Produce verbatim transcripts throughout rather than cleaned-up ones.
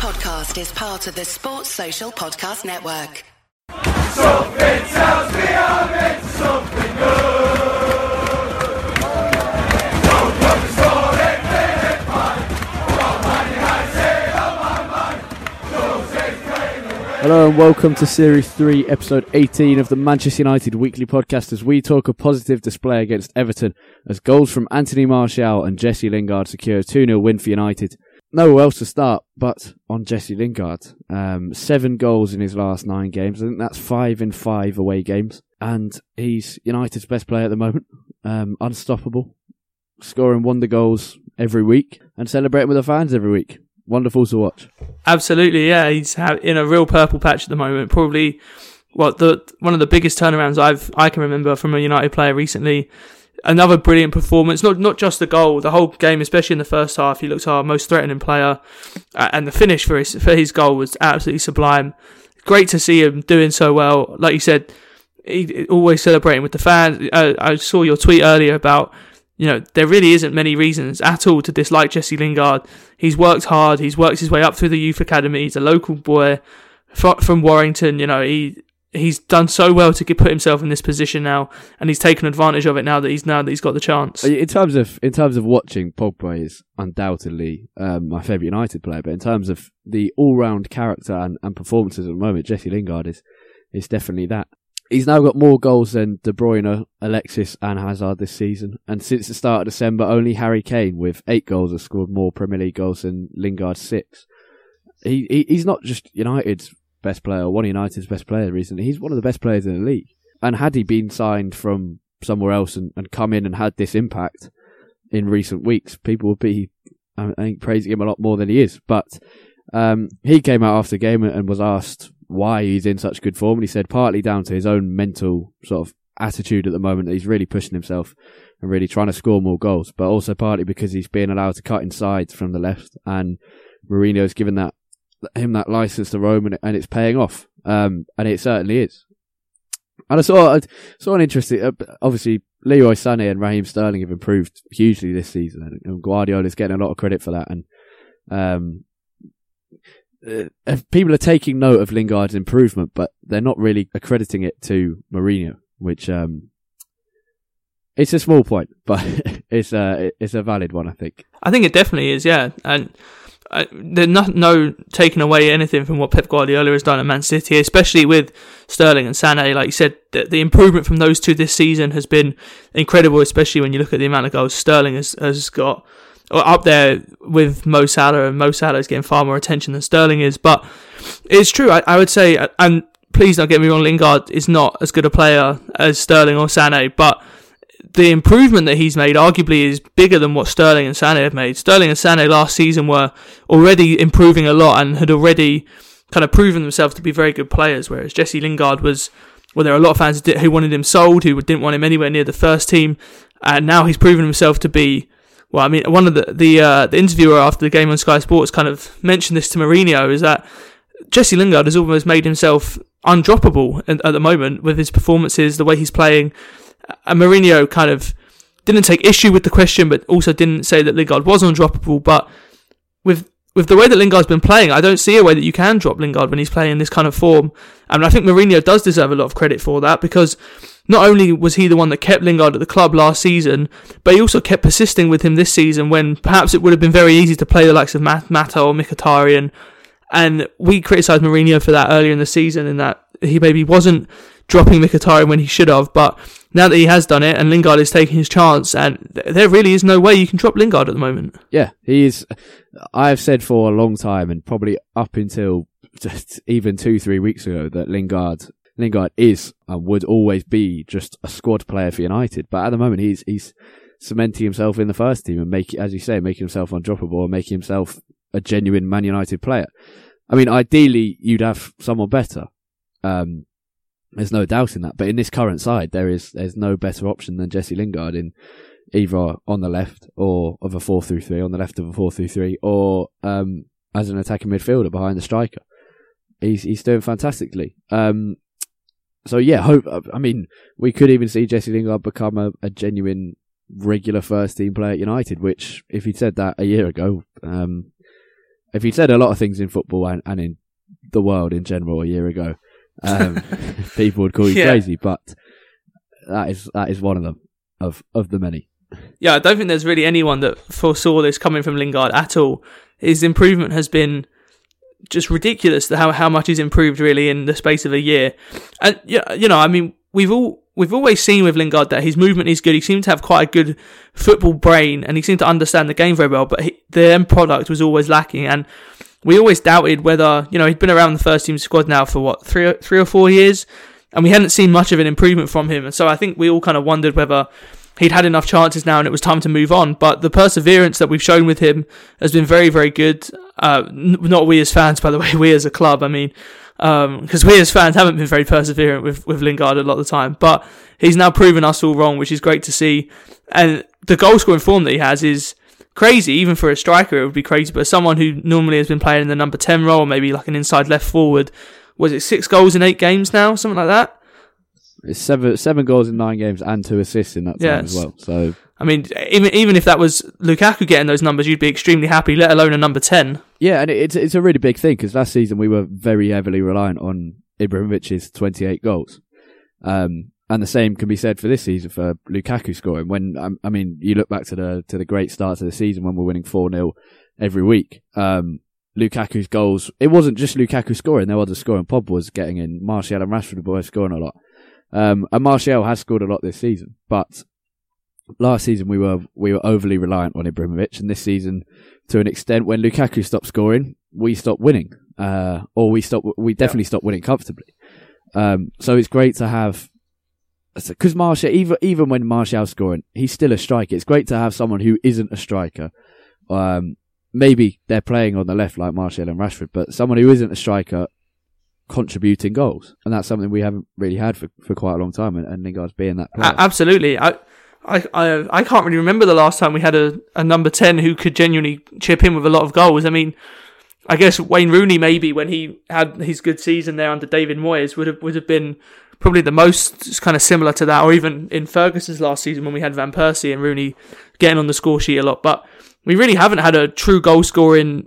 podcast is part of the Sports Social Podcast Network. Something tells me I'm into something good. Don't look for it, live mine. What money has it on my mind? Don't take pain away. Hello and welcome to Series three, Episode eighteen of the Manchester United Weekly Podcast as we talk a positive display against Everton as goals from Anthony Martial and Jesse Lingard secure a two nil win for United. Nowhere else to start but on Jesse Lingard. Um, seven goals in his last nine games. I think that's five in five away games. And he's United's best player at the moment. Um, unstoppable. Scoring wonder goals every week and celebrating with the fans every week. Wonderful to watch. Absolutely, yeah. He's in a real purple patch at the moment. Probably well, the one of the biggest turnarounds I've I can remember from a United player recently. Another brilliant performance, not not just the goal, the whole game, especially in the first half. He looked our most threatening player, uh, and the finish for his for his goal was absolutely sublime. Great to see him doing so well. Like you said, he, always celebrating with the fans. Uh, I saw your tweet earlier about, you know, there really isn't many reasons at all to dislike Jesse Lingard. He's worked hard. He's worked his way up through the youth academy. He's a local boy from Warrington. You know, he... he's done so well to put himself in this position now, and he's taken advantage of it now that he's now that he's got the chance. In terms of in terms of watching, Pogba is undoubtedly um, my favourite United player. But in terms of the all-round character and, and performances at the moment, Jesse Lingard is is definitely that. He's now got more goals than De Bruyne, Alexis, and Hazard this season. And since the start of December, only Harry Kane with eight goals has scored more Premier League goals than Lingard six. He, he he's not just United's best player, one of United's best players recently. He's one of the best players in the league. And had he been signed from somewhere else and, and come in and had this impact in recent weeks, people would be, I think, praising him a lot more than he is. But um, he came out after the game and was asked why he's in such good form. And he said partly down to his own mental sort of attitude at the moment, that he's really pushing himself and really trying to score more goals. But also partly because he's being allowed to cut inside from the left. And Mourinho's given that him that license to roam, and, and it's paying off, um, and it certainly is. And I saw I saw an interesting, uh, obviously Leroy Sané and Raheem Sterling have improved hugely this season, and, and Guardiola's getting a lot of credit for that. And um, uh, people are taking note of Lingard's improvement, but they're not really accrediting it to Mourinho, which um, it's a small point, but it's a it's a valid one, I think. I think it definitely is, yeah, and. Uh, there's no, no taking away anything from what Pep Guardiola has done at Man City, especially with Sterling and Sané. Like you said, the, the improvement from those two this season has been incredible, especially when you look at the amount of goals Sterling has, has got up there with Mo Salah, and Mo Salah is getting far more attention than Sterling is. But it's true, I, I would say, and please don't get me wrong, Lingard is not as good a player as Sterling or Sané, but the improvement that he's made arguably is bigger than what Sterling and Sané have made. Sterling and Sané last season were already improving a lot and had already kind of proven themselves to be very good players, whereas Jesse Lingard was, well, there are a lot of fans who wanted him sold, who didn't want him anywhere near the first team, and now he's proven himself to be, well, I mean, one of the, the, uh, the interviewer after the game on Sky Sports kind of mentioned this to Mourinho, is that Jesse Lingard has almost made himself undroppable at, at the moment with his performances, the way he's playing. And Mourinho kind of didn't take issue with the question, but also didn't say that Lingard was undroppable. But with with the way that Lingard's been playing, I don't see a way that you can drop Lingard when he's playing in this kind of form. And I think Mourinho does deserve a lot of credit for that, because not only was he the one that kept Lingard at the club last season, but he also kept persisting with him this season when perhaps it would have been very easy to play the likes of Mata or Mkhitaryan. And we criticised Mourinho for that earlier in the season, in that he maybe wasn't dropping Mkhitaryan when he should have, but now that he has done it, and Lingard is taking his chance, and th- there really is no way you can drop Lingard at the moment. Yeah, he is. I have said for a long time, and probably up until just even two, three weeks ago, that Lingard, Lingard is and would always be just a squad player for United. But at the moment, he's he's cementing himself in the first team and make, as you say, making himself undroppable and making himself a genuine Man United player. I mean, ideally, you'd have someone better. Um, There's no doubt in that, but in this current side, there is there's no better option than Jesse Lingard, in either on the left or of a four through three, on the left of a four through three, or um, as an attacking midfielder behind the striker. He's he's doing fantastically. Um, so yeah, hope. I mean, we could even see Jesse Lingard become a, a genuine regular first team player at United. Which, if he'd said that a year ago, um, if he'd said a lot of things in football and, and in the world in general a year ago, um, people would call you yeah. crazy, but that is that is one of them, of, of the many. Yeah, I don't think there's really anyone that foresaw this coming from Lingard at all. His improvement has been just ridiculous, how how much he's improved really in the space of a year. And you know, I mean, we've all we've always seen with Lingard that his movement is good. He seemed to have quite a good football brain, and he seemed to understand the game very well. But he, the end product was always lacking, and we always doubted whether, you know, he'd been around the first team squad now for what three three or four years, and we hadn't seen much of an improvement from him. And so I think we all kind of wondered whether he'd had enough chances now and it was time to move on. But the perseverance that we've shown with him has been very, very good. Uh, n- not we as fans, by the way, we as a club, I mean, because um, we as fans haven't been very perseverant with, with Lingard a lot of the time. But he's now proven us all wrong, which is great to see. And the goal-scoring form that he has is crazy. Even for a striker, it would be crazy. But someone who normally has been playing in the number ten role, maybe like an inside left forward, was it six goals in eight games now? Something like that? It's seven seven goals in nine games and two assists in that time yes. as well. So I mean, even even if that was Lukaku getting those numbers, you'd be extremely happy, let alone a number ten. Yeah, and it's it's a really big thing, because last season we were very heavily reliant on Ibrahimovic's twenty-eight goals. Um, and the same can be said for this season for Lukaku scoring. When I, I mean, you look back to the to the great starts of the season when we're winning four nil every week. Um, Lukaku's goals, it wasn't just Lukaku scoring, there was a scoring. Pogba was getting in, Martial and Rashford were both scoring a lot. Um, and Martial has scored a lot this season, but last season we were we were overly reliant on Ibrahimovic, and this season, to an extent, when Lukaku stopped scoring, we stopped winning, uh, or we stopped we definitely yeah. stopped winning comfortably. Um, so it's great to have, because Martial, even even when Martial's scoring, he's still a striker. It's great to have someone who isn't a striker. Um, maybe they're playing on the left like Martial and Rashford, but someone who isn't a striker contributing goals, and that's something we haven't really had for, for quite a long time, and, and Lingard's being that player. Absolutely. I, I I I can't really remember the last time we had a, a number ten who could genuinely chip in with a lot of goals. I mean, I guess Wayne Rooney, maybe when he had his good season there under David Moyes, would have would have been probably the most kind of similar to that, or even in Ferguson's last season when we had Van Persie and Rooney getting on the score sheet a lot. But we really haven't had a true goal scoring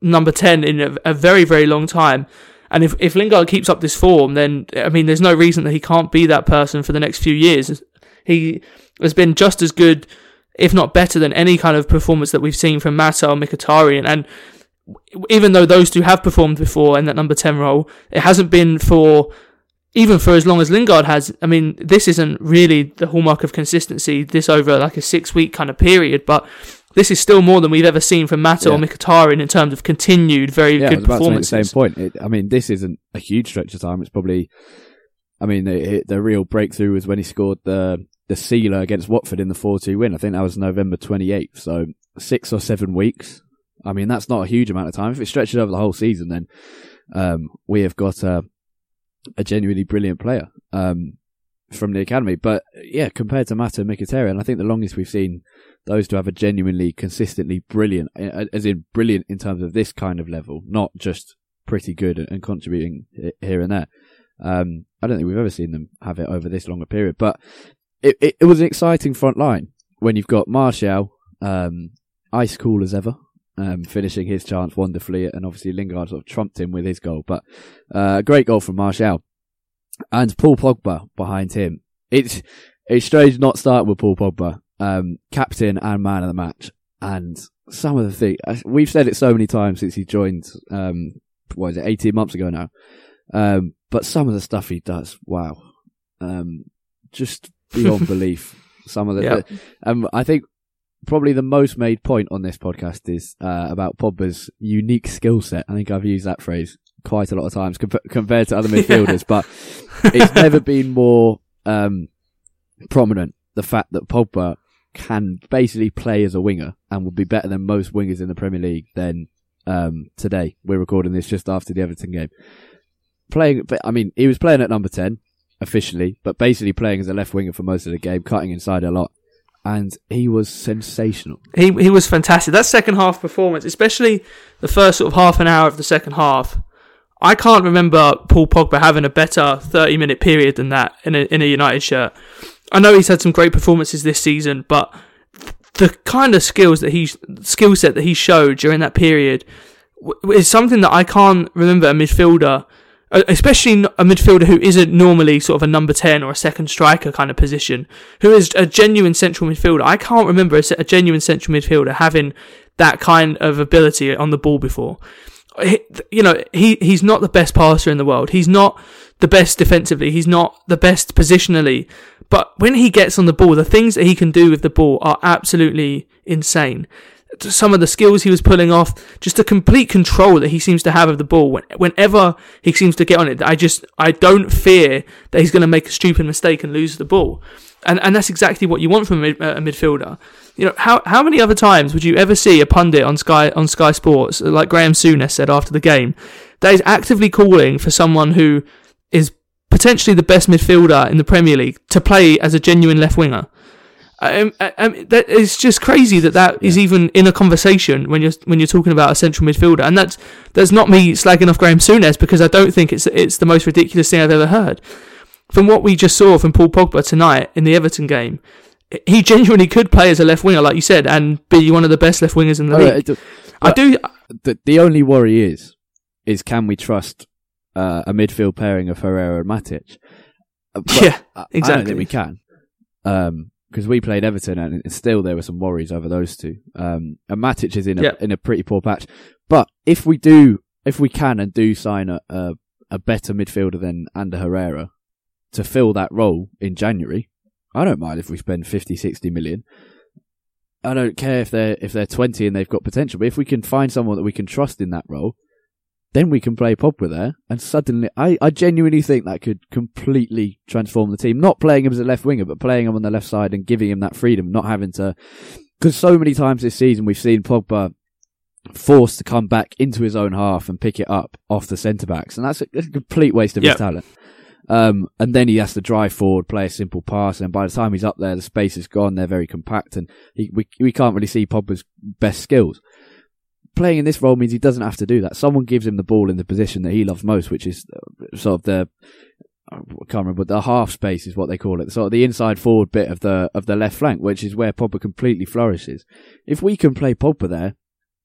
number ten in a, a very, very long time. And if, if Lingard keeps up this form, then, I mean, there's no reason that he can't be that person for the next few years. He has been just as good, if not better, than any kind of performance that we've seen from Mata or Mkhitaryan. And even though those two have performed before in that number ten role, it hasn't been for, even for as long as Lingard has. I mean, this isn't really the hallmark of consistency, this over like a six-week kind of period, but this is still more than we've ever seen from Mata yeah. or Mkhitaryan in terms of continued very yeah, good performances. Yeah, I was about to make the same point. It, I mean, this isn't a huge stretch of time. It's probably, I mean, it, it, the real breakthrough was when he scored the the sealer against Watford in the four two win. I think that was November twenty-eighth, so six or seven weeks. I mean, that's not a huge amount of time. If it stretches over the whole season, then um, we have got a, a genuinely brilliant player um, from the academy. But yeah, compared to Mata and Mkhitaryan, I think the longest we've seen those to have a genuinely, consistently brilliant, as in brilliant in terms of this kind of level, not just pretty good and contributing here and there. Um, I don't think we've ever seen them have it over this long a period, but it, it, it was an exciting front line when you've got Martial, um, ice cool as ever, um, finishing his chance wonderfully, and obviously Lingard sort of trumped him with his goal, but a uh, great goal from Martial. And Paul Pogba behind him. It's, it's strange not starting with Paul Pogba. Um, captain and man of the match, and some of the things we've said it so many times since he joined. Um, what is it, eighteen months ago now? Um, but some of the stuff he does, wow, um, just beyond belief. Some of the, yeah. um, I think probably the most made point on this podcast is uh, about Pogba's unique skill set. I think I've used that phrase quite a lot of times comp- compared to other midfielders, yeah. but it's never been more um, prominent. The fact that Pogba can basically play as a winger and would be better than most wingers in the Premier League. Then um, today we're recording this just after the Everton game. Playing, I mean, he was playing at number ten officially, but basically playing as a left winger for most of the game, cutting inside a lot, and he was sensational. He he was fantastic. That second half performance, especially the first sort of half an hour of the second half, I can't remember Paul Pogba having a better thirty minute period than that in a, in a United shirt. I know he's had some great performances this season, but the kind of skills that he skill set that he showed during that period is something that I can't remember a midfielder, especially a midfielder who isn't normally sort of a number ten or a second striker kind of position, who is a genuine central midfielder. I can't remember a, a genuine central midfielder having that kind of ability on the ball before. You know, he, he's not the best passer in the world. He's not the best defensively. He's not the best positionally. But when he gets on the ball, the things that he can do with the ball are absolutely insane. Some of the skills he was pulling off, just the complete control that he seems to have of the ball. When, whenever he seems to get on it, I just, I don't fear that he's going to make a stupid mistake and lose the ball. And and that's exactly what you want from a, mid, a midfielder. You know, how how many other times would you ever see a pundit on Sky on Sky Sports, like Graeme Souness said after the game, that is actively calling for someone who is potentially the best midfielder in the Premier League to play as a genuine left winger? Um, um, that, it's just crazy that that yeah. is even in a conversation when you're when you're talking about a central midfielder, and that's that's not me slagging off Graeme Souness, because I don't think it's it's the most ridiculous thing I've ever heard. From what we just saw from Paul Pogba tonight in the Everton game, he genuinely could play as a left winger, like you said, and be one of the best left wingers in the league. Right, I do. The, the only worry is is can we trust uh, a midfield pairing of Herrera and Matic? But yeah, exactly. I don't think we can. Um, Because we played Everton and still there were some worries over those two. Um, and Matic is in a, yep. in a pretty poor patch. But if we do, if we can and do sign a, a, a better midfielder than Ander Herrera to fill that role in January, I don't mind if we spend fifty, sixty million. I don't care if they're, if they're twenty and they've got potential. But if we can find someone that we can trust in that role, then we can play Pogba there. And suddenly, I, I genuinely think that could completely transform the team. Not playing him as a left winger, but playing him on the left side and giving him that freedom, not having to... Because so many times this season, we've seen Pogba forced to come back into his own half and pick it up off the centre-backs. And that's a, that's a complete waste of yep. his talent. Um, and then he has to drive forward, play a simple pass. And by the time he's up there, the space is gone. They're very compact. And he, we, we can't really see Pogba's best skills. Playing in this role means he doesn't have to do that. Someone gives him the ball in the position that he loves most, which is sort of the, I can't remember, the half space is what they call it, sort of the inside forward bit of the of the left flank, which is where Pogba completely flourishes. If we can play Pogba there,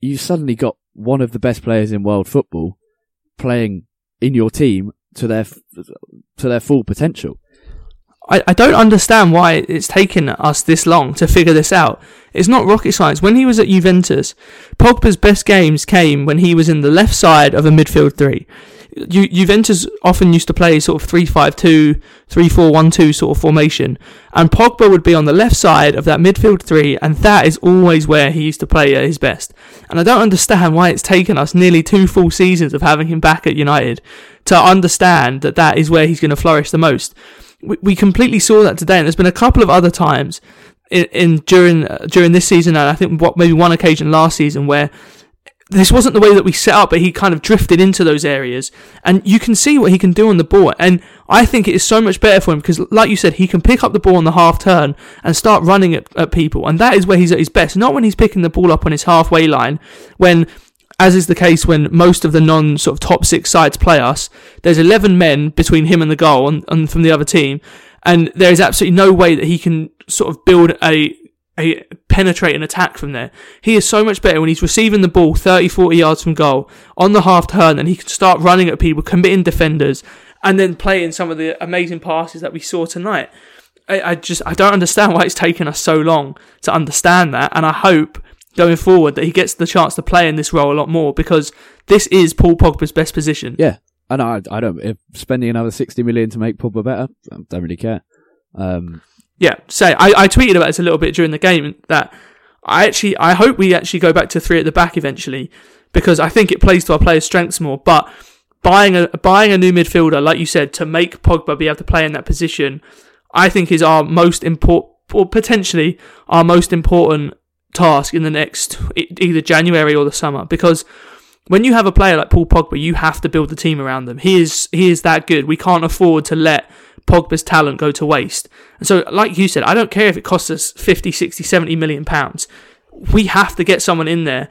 you've suddenly got one of the best players in world football playing in your team to their to their full potential. I, I don't understand why it's taken us this long to figure this out. It's not rocket science. When he was at Juventus, Pogba's best games came when he was in the left side of a midfield three. Ju- Juventus often used to play sort of three five two, three four one two sort of formation. And Pogba would be on the left side of that midfield three, and that is always where he used to play at his best. And I don't understand why it's taken us nearly two full seasons of having him back at United to understand that that is where he's going to flourish the most. We completely saw that today, and there's been a couple of other times in, in during uh, during this season, and I think what maybe one occasion last season where this wasn't the way that we set up, but he kind of drifted into those areas, and you can see what he can do on the ball. And I think it is so much better for him because, like you said, he can pick up the ball on the half turn and start running at, at people, and that is where he's at his best. Not when he's picking the ball up on his halfway line, when, as is the case when most of the non sort of top six sides play us, there's eleven men between him and the goal and, and from the other team, and there is absolutely no way that he can sort of build a a penetrate an attack from there. He is so much better when he's receiving the ball thirty, forty yards from goal on the half turn, and he can start running at people, committing defenders, and then playing some of the amazing passes that we saw tonight. I, I just I don't understand why it's taken us so long to understand that, and I hope going forward that he gets the chance to play in this role a lot more, because this is Paul Pogba's best position. Yeah, and I, I don't if spending another sixty million to make Pogba better, I don't really care. Um, yeah, say so I, I tweeted about this a little bit during the game that I actually I hope we actually go back to three at the back eventually, because I think it plays to our players' strengths more. But buying a buying a new midfielder, like you said, to make Pogba be able to play in that position, I think is our most important, or potentially our most important task in the next either January or the summer, because when you have a player like Paul Pogba, you have to build the team around them. He is he is that good. We can't afford to let Pogba's talent go to waste. And so, like you said, I don't care if it costs us fifty, sixty, seventy million pounds. We have to get someone in there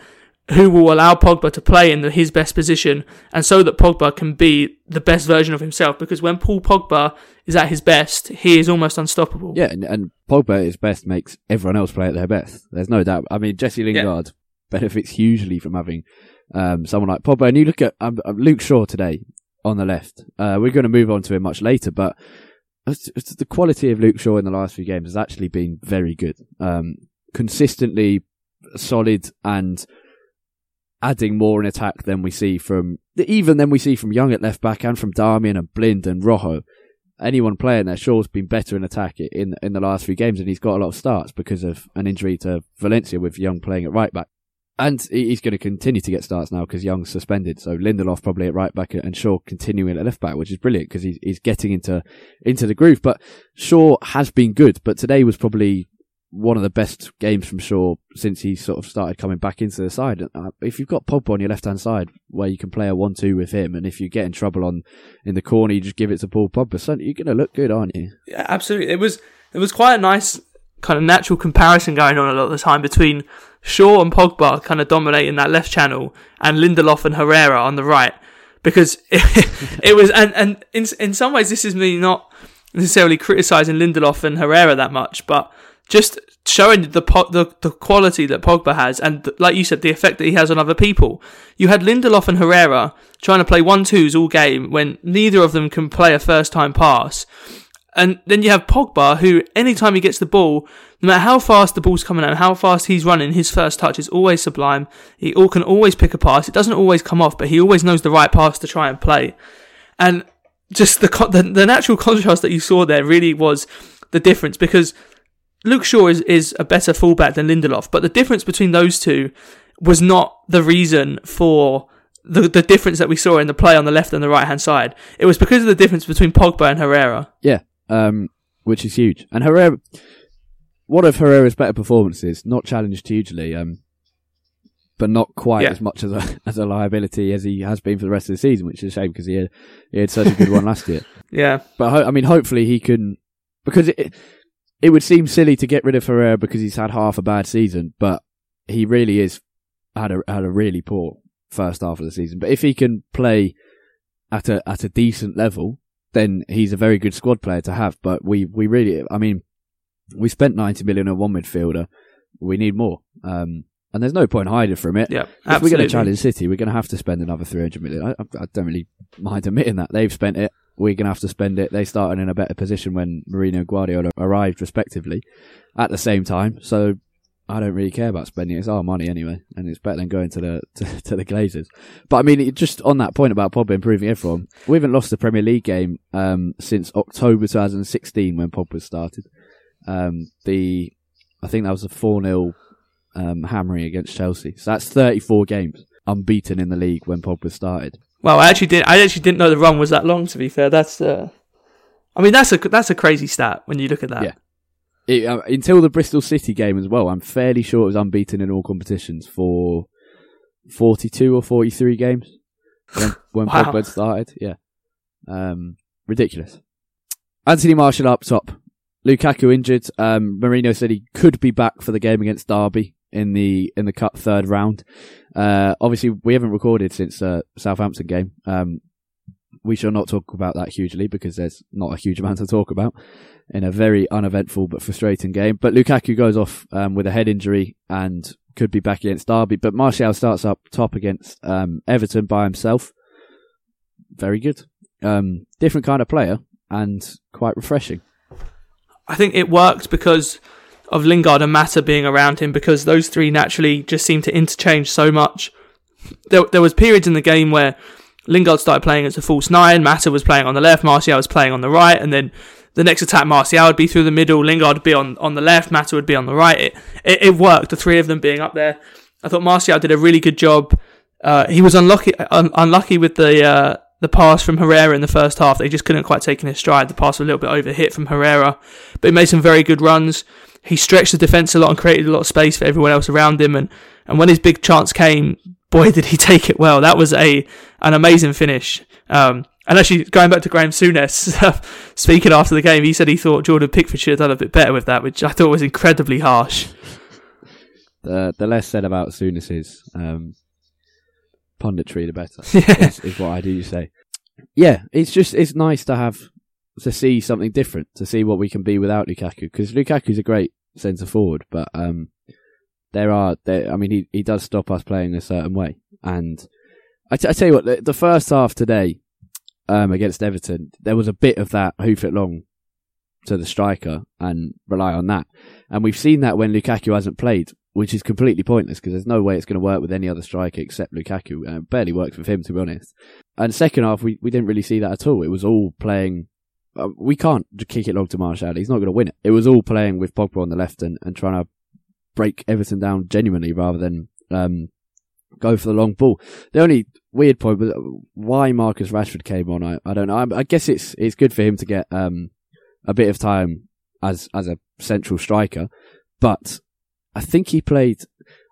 who will allow Pogba to play in the, his best position, and so that Pogba can be the best version of himself, because when Paul Pogba is at his best, he is almost unstoppable. Yeah, and, and Pogba at his best makes everyone else play at their best. There's no doubt. I mean, Jesse Lingard yeah. benefits hugely from having um, someone like Pogba. And you look at um, Luke Shaw today on the left. Uh, we're going to move on to him much later, but it's, it's the quality of Luke Shaw in the last few games has actually been very good. Um, consistently solid and adding more in attack than we see from even than we see from Young at left back and from Darmian and Blind and Rojo. Anyone playing there, Shaw's been better in attack in in the last few games, and he's got a lot of starts because of an injury to Valencia with Young playing at right back. And he's going to continue to get starts now because Young's suspended. So Lindelof probably at right back and Shaw continuing at left back, which is brilliant because he's, he's getting into into the groove. But Shaw has been good, but today was probably one of the best games from Shaw since he sort of started coming back into the side. If you've got Pogba on your left-hand side where you can play a one two with him, and if you get in trouble on in the corner, you just give it to Paul Pogba. So you're going to look good, aren't you? Yeah, absolutely. It was it was quite a nice kind of natural comparison going on a lot of the time between Shaw and Pogba kind of dominating that left channel and Lindelof and Herrera on the right, because it, it was... And, and in, in some ways, this is me not necessarily criticising Lindelof and Herrera that much, but just showing the, the the quality that Pogba has, and the, like you said, the effect that he has on other people. You had Lindelof and Herrera trying to play one-twos all game when neither of them can play a first-time pass. And then you have Pogba, who anytime he gets the ball, no matter how fast the ball's coming out, how fast he's running, his first touch is always sublime. He all, can always pick a pass. It doesn't always come off, but he always knows the right pass to try and play. And just the the, the natural contrast that you saw there really was the difference, because Luke Shaw is, is a better fullback than Lindelof, but the difference between those two was not the reason for the, the difference that we saw in the play on the left and the right-hand side. It was because of the difference between Pogba and Herrera. Yeah, um, which is huge. And Herrera, one of Herrera's better performances, not challenged hugely, um, but not quite yeah. as much as a, as a liability as he has been for the rest of the season, which is a shame because he had, he had such a good one last year. Yeah. But, ho- I mean, hopefully he can... Because it... it It would seem silly to get rid of Herrera because he's had half a bad season, but he really is had a had a really poor first half of the season. But if he can play at a at a decent level, then he's a very good squad player to have. But we, we really, I mean, we spent ninety million on one midfielder. We need more, um, and there's no point hiding from it. Yeah, if we're going to challenge City, we're going to have to spend another three hundred million. I, I don't really mind admitting that they've spent it. We're going to have to spend it. They started in a better position when Mourinho and Guardiola arrived, respectively, at the same time. So I don't really care about spending it. It's our money anyway, and it's better than going to the to, to the Glazers. But I mean, just on that point about Pogba improving everyone, we haven't lost a Premier League game um, since October twenty sixteen when Pogba started. Um, the I think that was a four nil um, hammering against Chelsea. So that's thirty-four games unbeaten in the league when Pogba started. Well, I actually didn't. I actually didn't know the run was that long. To be fair, that's. Uh, I mean, that's a that's a crazy stat when you look at that. Yeah. It, uh, until the Bristol City game as well, I'm fairly sure it was unbeaten in all competitions for forty-two or forty-three games when, when wow. Pogba started. Yeah. Um, ridiculous. Anthony Martial up top. Lukaku injured. Um, Mourinho said he could be back for the game against Derby in the in the cup third round. Uh, obviously we haven't recorded since the uh, Southampton game. Um, we shall not talk about that hugely because there's not a huge amount to talk about in a very uneventful but frustrating game. But Lukaku goes off um, with a head injury and could be back against Derby, but Martial starts up top against um, Everton by himself. Very good. Um, different kind of player and quite refreshing. I think it worked because of Lingard and Mata being around him, because those three naturally just seem to interchange so much. There, there was periods in the game where Lingard started playing as a false nine, Mata was playing on the left, Martial was playing on the right, and then the next attack, Martial would be through the middle, Lingard would be on, on the left, Mata would be on the right. It, it it worked, the three of them being up there. I thought Martial did a really good job. Uh, he was unlucky un, unlucky with the uh, the pass from Herrera in the first half. They just couldn't quite take in his stride. The pass was a little bit overhit from Herrera, but he made some very good runs. He stretched the defence a lot and created a lot of space for everyone else around him. And, and when his big chance came, boy, did he take it well. That was a an amazing finish. Um, and actually, going back to Graeme Souness, speaking after the game, he said he thought Jordan Pickford should have done a bit better with that, which I thought was incredibly harsh. The, the less said about Souness's um, punditry, the better, yeah. is, is what I do say. Yeah, it's just it's nice to have... to see something different, to see what we can be without Lukaku, because Lukaku's a great centre forward, but um, there are, there, I mean, he, he does stop us playing a certain way, And I, t- I tell you what, the, the first half today um, against Everton, there was a bit of that hoof it long to the striker and rely on that. And we've seen that when Lukaku hasn't played, which is completely pointless because there's no way it's going to work with any other striker except Lukaku. And it barely works with him, to be honest. And second half, we, we didn't really see that at all. It was all playing... Uh, we can't kick it long to Martial. He's not going to win it. It was all playing with Pogba on the left and, and trying to break Everton down genuinely rather than um, go for the long ball. The only weird point was why Marcus Rashford came on. I, I don't know. I, I guess it's it's good for him to get... Um, a bit of time as as a central striker, but I think he played,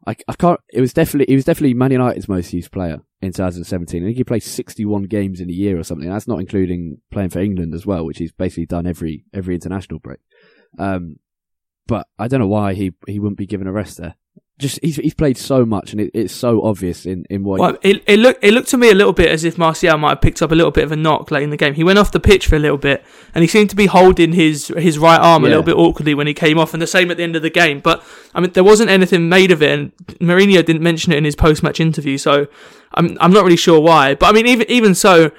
I, I can't, it was definitely, he was definitely Man United's most used player in twenty seventeen. I think he played sixty-one games in a year or something. That's not including playing for England as well, which he's basically done every, every international break. Um, but I don't know why he, he wouldn't be given a rest there. Just he's he's played so much, and it, it's so obvious in in what. Well, it it looked it looked to me a little bit as if Martial might have picked up a little bit of a knock late in the game. He went off the pitch for a little bit, and he seemed to be holding his his right arm yeah. a little bit awkwardly when he came off, and the same at the end of the game. But I mean, there wasn't anything made of it, and Mourinho didn't mention it in his post match interview, so I'm I'm not really sure why. But I mean, even even so,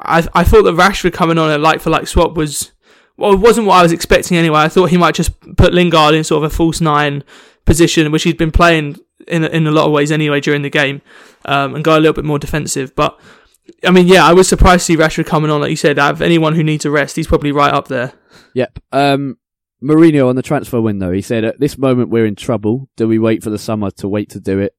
I I thought that Rashford coming on a like for like swap was well, it wasn't what I was expecting anyway. I thought he might just put Lingard in sort of a false nine position, which he'd been playing in in a lot of ways anyway during the game, um, and go a little bit more defensive. But I mean, yeah, I was surprised to see Rashford coming on. Like you said, out of anyone who needs a rest, he's probably right up there. Yep. Um, Mourinho on the transfer window, he said, "At this moment, we're in trouble. Do we wait for the summer to wait to do it?"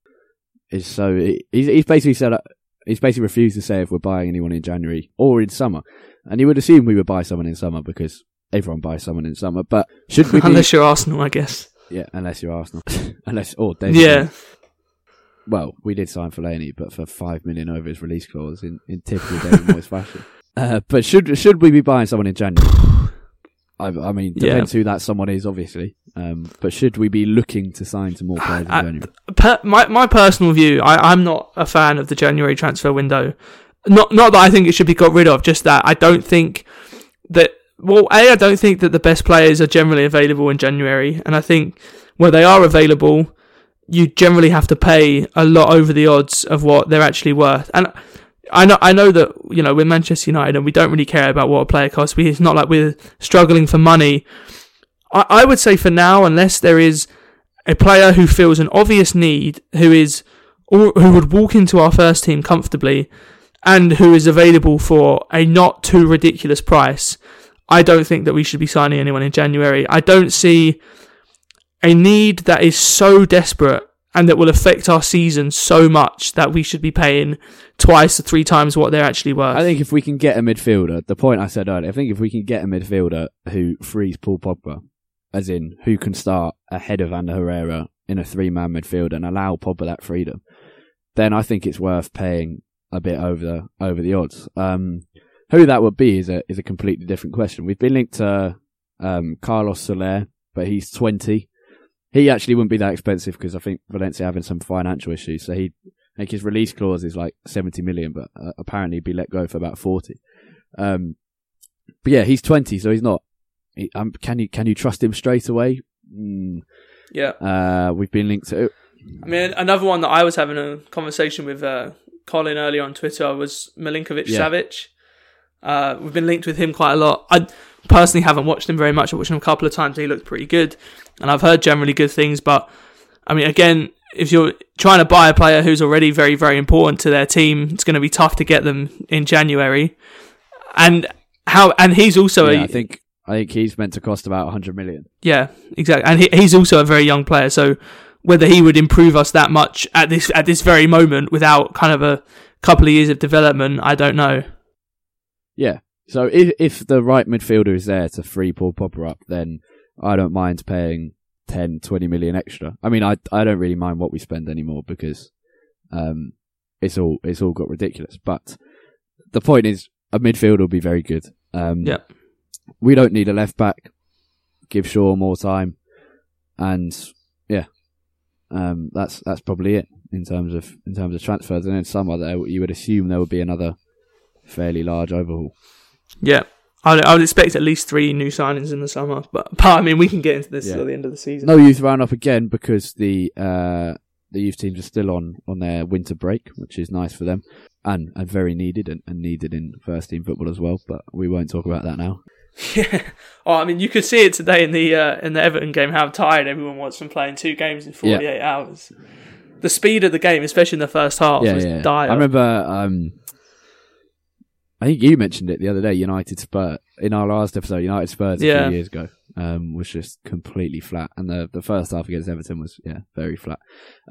Is so he, he's basically said uh, he's basically refused to say if we're buying anyone in January or in summer, and he would assume we would buy someone in summer because everyone buys someone in summer. But should we? Be- Unless you're Arsenal, I guess. Yeah, unless you're Arsenal. unless or David. Yeah. Well, we did sign Fellaini, but for five million over his release clause in, in typical David Moyes fashion. Uh, but should should we be buying someone in January? I, I mean, depends yeah. who that someone is, obviously. Um, but should we be looking to sign some more players in I, January? Per, my my personal view, I, I'm not a fan of the January transfer window. Not not that I think it should be got rid of, just that I don't think that. Well, A, I don't think that the best players are generally available in January. And I think where they are available, you generally have to pay a lot over the odds of what they're actually worth. And I know I know that, you know, we're Manchester United and we don't really care about what a player costs. We, it's not like we're struggling for money. I, I would say for now, unless there is a player who feels an obvious need, who is who would walk into our first team comfortably and who is available for a not too ridiculous price, I don't think that we should be signing anyone in January. I don't see a need that is so desperate and that will affect our season so much that we should be paying twice or three times what they're actually worth. I think if we can get a midfielder, the point I said earlier, I think if we can get a midfielder who frees Paul Pogba, as in who can start ahead of Ander Herrera in a three-man midfield and allow Pogba that freedom, then I think it's worth paying a bit over the, over the odds. Um... Who that would be is a is a completely different question. We've been linked to um, Carlos Soler, but he's twenty. He actually wouldn't be that expensive because I think Valencia are having some financial issues. So he, I think his release clause is like seventy million, but uh, apparently he'd be let go for about forty. Um, but yeah, he's twenty, so he's not. He, um, can you can you trust him straight away? Mm. Yeah. Uh, we've been linked to. I mean, another one that I was having a conversation with uh, Colin earlier on Twitter was Milinkovic yeah. Savic. Uh, we've been linked with him quite a lot. I personally haven't watched him very much. I watched him a couple of times. He looked pretty good, and I've heard generally good things. But I mean, again, if you're trying to buy a player who's already very, very important to their team, it's going to be tough to get them in January. And how? And he's also yeah, a, I think I think he's meant to cost about one hundred million. Yeah, exactly. And he, he's also a very young player. So whether he would improve us that much at this at this very moment without kind of a couple of years of development, I don't know. Yeah, so if if the right midfielder is there to free Paul Pogba up, then I don't mind paying ten, twenty million extra. I mean, I I don't really mind what we spend anymore because um, it's all it's all got ridiculous. But the point is, a midfielder will be very good. Um, yeah, we don't need a left back. Give Shaw more time, and yeah, um, that's that's probably it in terms of in terms of transfers. And then some other, you would assume there would be another fairly large overhaul. Yeah, I would, I would expect at least three new signings in the summer. But, but I mean, we can get into this yeah. at the end of the season. No youth round up again because the uh, the youth teams are still on, on their winter break, which is nice for them and, and very needed and, and needed in first team football as well. But we won't talk about that now. Yeah. Oh, I mean, you could see it today in the uh, in the Everton game how tired everyone was from playing two games in forty-eight yeah. hours. The speed of the game, especially in the first half, yeah, was yeah. dire. I remember, um, I think you mentioned it the other day. United Spurs in our last episode, United Spurs a yeah. few years ago um, was just completely flat, and the the first half against Everton was yeah very flat.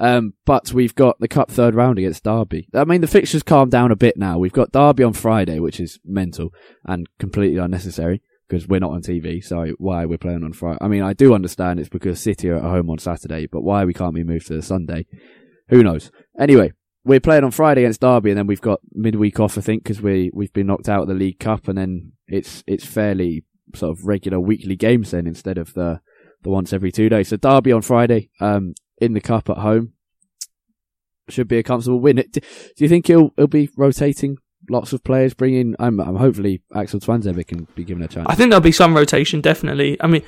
Um, but we've got the cup third round against Derby. I mean, the fixtures calmed down a bit now. We've got Derby on Friday, which is mental and completely unnecessary. Because we're not on T V, so why we're playing on Friday? I mean, I do understand it's because City are at home on Saturday, but why we can't be moved to Sunday? Who knows? Anyway, we're playing on Friday against Derby, and then we've got midweek off, I think, because we we've been knocked out of the League Cup, and then it's it's fairly sort of regular weekly games then instead of the the once every two days. So Derby on Friday, um, in the Cup at home, should be a comfortable win. It, do you think it'll it'll be rotating? Lots of players bring in. I'm, I'm hopefully Axel Tuanzebe can be given a chance. I think there'll be some rotation, definitely. I mean,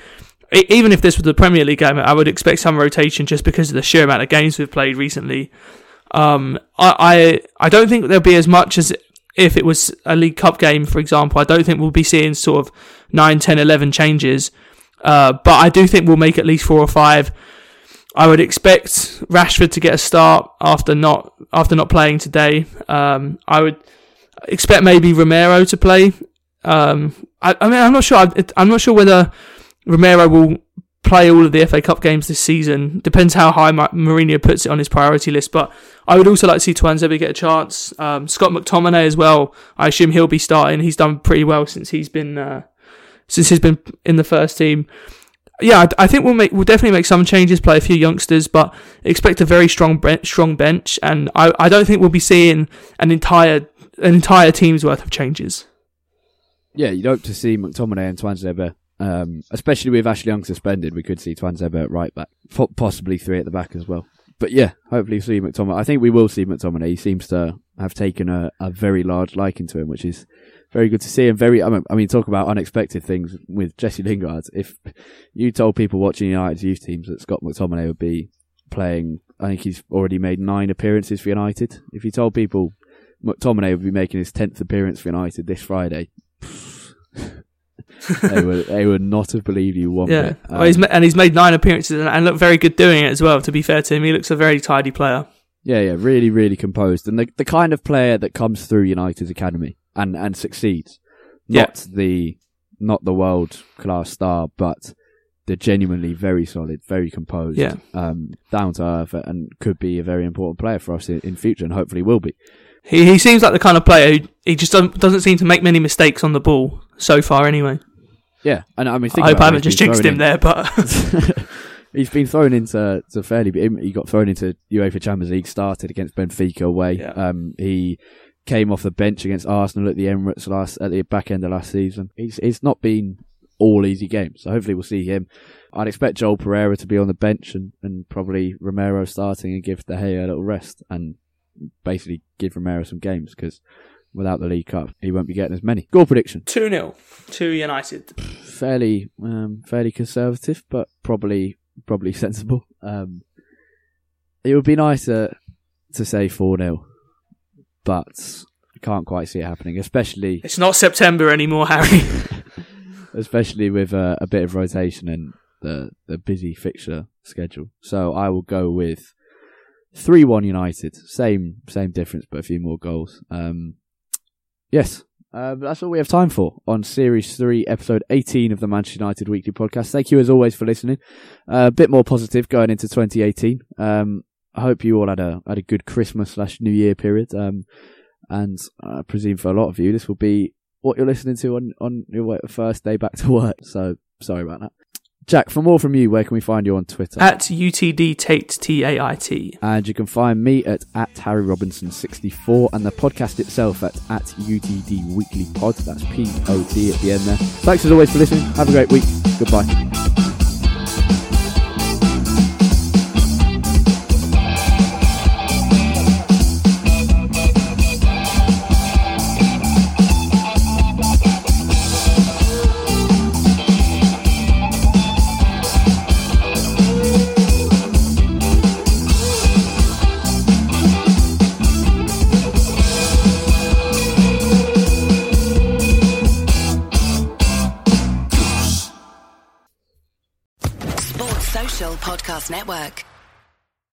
even if this was the Premier League game, I would expect some rotation just because of the sheer amount of games we've played recently. Um, I, I, I don't think there'll be as much as if it was a League Cup game, for example. I don't think we'll be seeing sort of nine, ten, eleven changes. Uh, but I do think we'll make at least four or five. I would expect Rashford to get a start after not after not playing today. Um, I would expect maybe Romero to play. Um, I, I mean, I'm not sure. I, I'm not sure whether Romero will play all of the F A Cup games this season. Depends how high Ma- Mourinho puts it on his priority list. But I would also like to see Tuanzebe get a chance. Um, Scott McTominay as well. I assume he'll be starting. He's done pretty well since he's been uh, since he's been in the first team. Yeah, I, I think we'll make we'll definitely make some changes. Play a few youngsters, but expect a very strong bench, strong bench. And I, I don't think we'll be seeing an entire. an entire team's worth of changes. Yeah, you'd hope to see McTominay and Tuanzebe, um, especially with Ashley Young suspended, we could see Tuanzebe at right back, possibly three at the back as well. But yeah, hopefully see McTominay. I think we will see McTominay. He seems to have taken a, a very large liking to him, which is very good to see. And very, I mean, I mean, talk about unexpected things with Jesse Lingard. If you told people watching United's youth teams that Scott McTominay would be playing, I think he's already made nine appearances for United. If you told people McTominay will be making his tenth appearance for United this Friday, they would they would not have believed you one yeah. bit. Um, well, he's ma- and he's made nine appearances and, and looked very good doing it as well, to be fair to him. He looks a very tidy player. Yeah, yeah, really, really composed. And the, the kind of player that comes through United's academy and, and succeeds. Not yeah. the not the world-class star, but the genuinely very solid, very composed, yeah. um, down to earth, and could be a very important player for us in, in future, and hopefully will be. He he seems like the kind of player who he just doesn't, doesn't seem to make many mistakes on the ball so far, anyway. Yeah, and I mean, I hope I haven't just jinxed him in. there, but he's been thrown into to fairly. He got thrown into UEFA Champions League, started against Benfica away. Yeah. Um, he came off the bench against Arsenal at the Emirates last at the back end of last season. He's it's not been all easy games, so hopefully we'll see him. I'd expect Joel Pereira to be on the bench and, and probably Romero starting and give De Gea a little rest and basically give Romero some games, because without the League Cup he won't be getting as many. Goal prediction: two nil to United. Fairly um, fairly conservative, but probably probably sensible. Um, it would be nicer to say four nil, but I can't quite see it happening, especially... It's not September anymore, Harry. Especially with uh, a bit of rotation and the, the busy fixture schedule. So I will go with three one United, same same difference, but a few more goals. Um, yes, uh, that's all we have time for on Series three, Episode eighteen of the Manchester United Weekly Podcast. Thank you as always for listening. Uh, a bit more positive going into twenty eighteen. Um, I hope you all had a had a good Christmas slash New Year period. Um, and I presume for a lot of you, this will be what you're listening to on, on your first day back to work. So sorry about that. Jack, for more from you, where can we find you on Twitter? At U T D Tate, T A I T. And you can find me at, at Harry Robinson sixty-four, and the podcast itself at, at U T D Weekly Pod. That's P O D at the end there. Thanks as always for listening. Have a great week. Goodbye. Sports Social Podcast Network.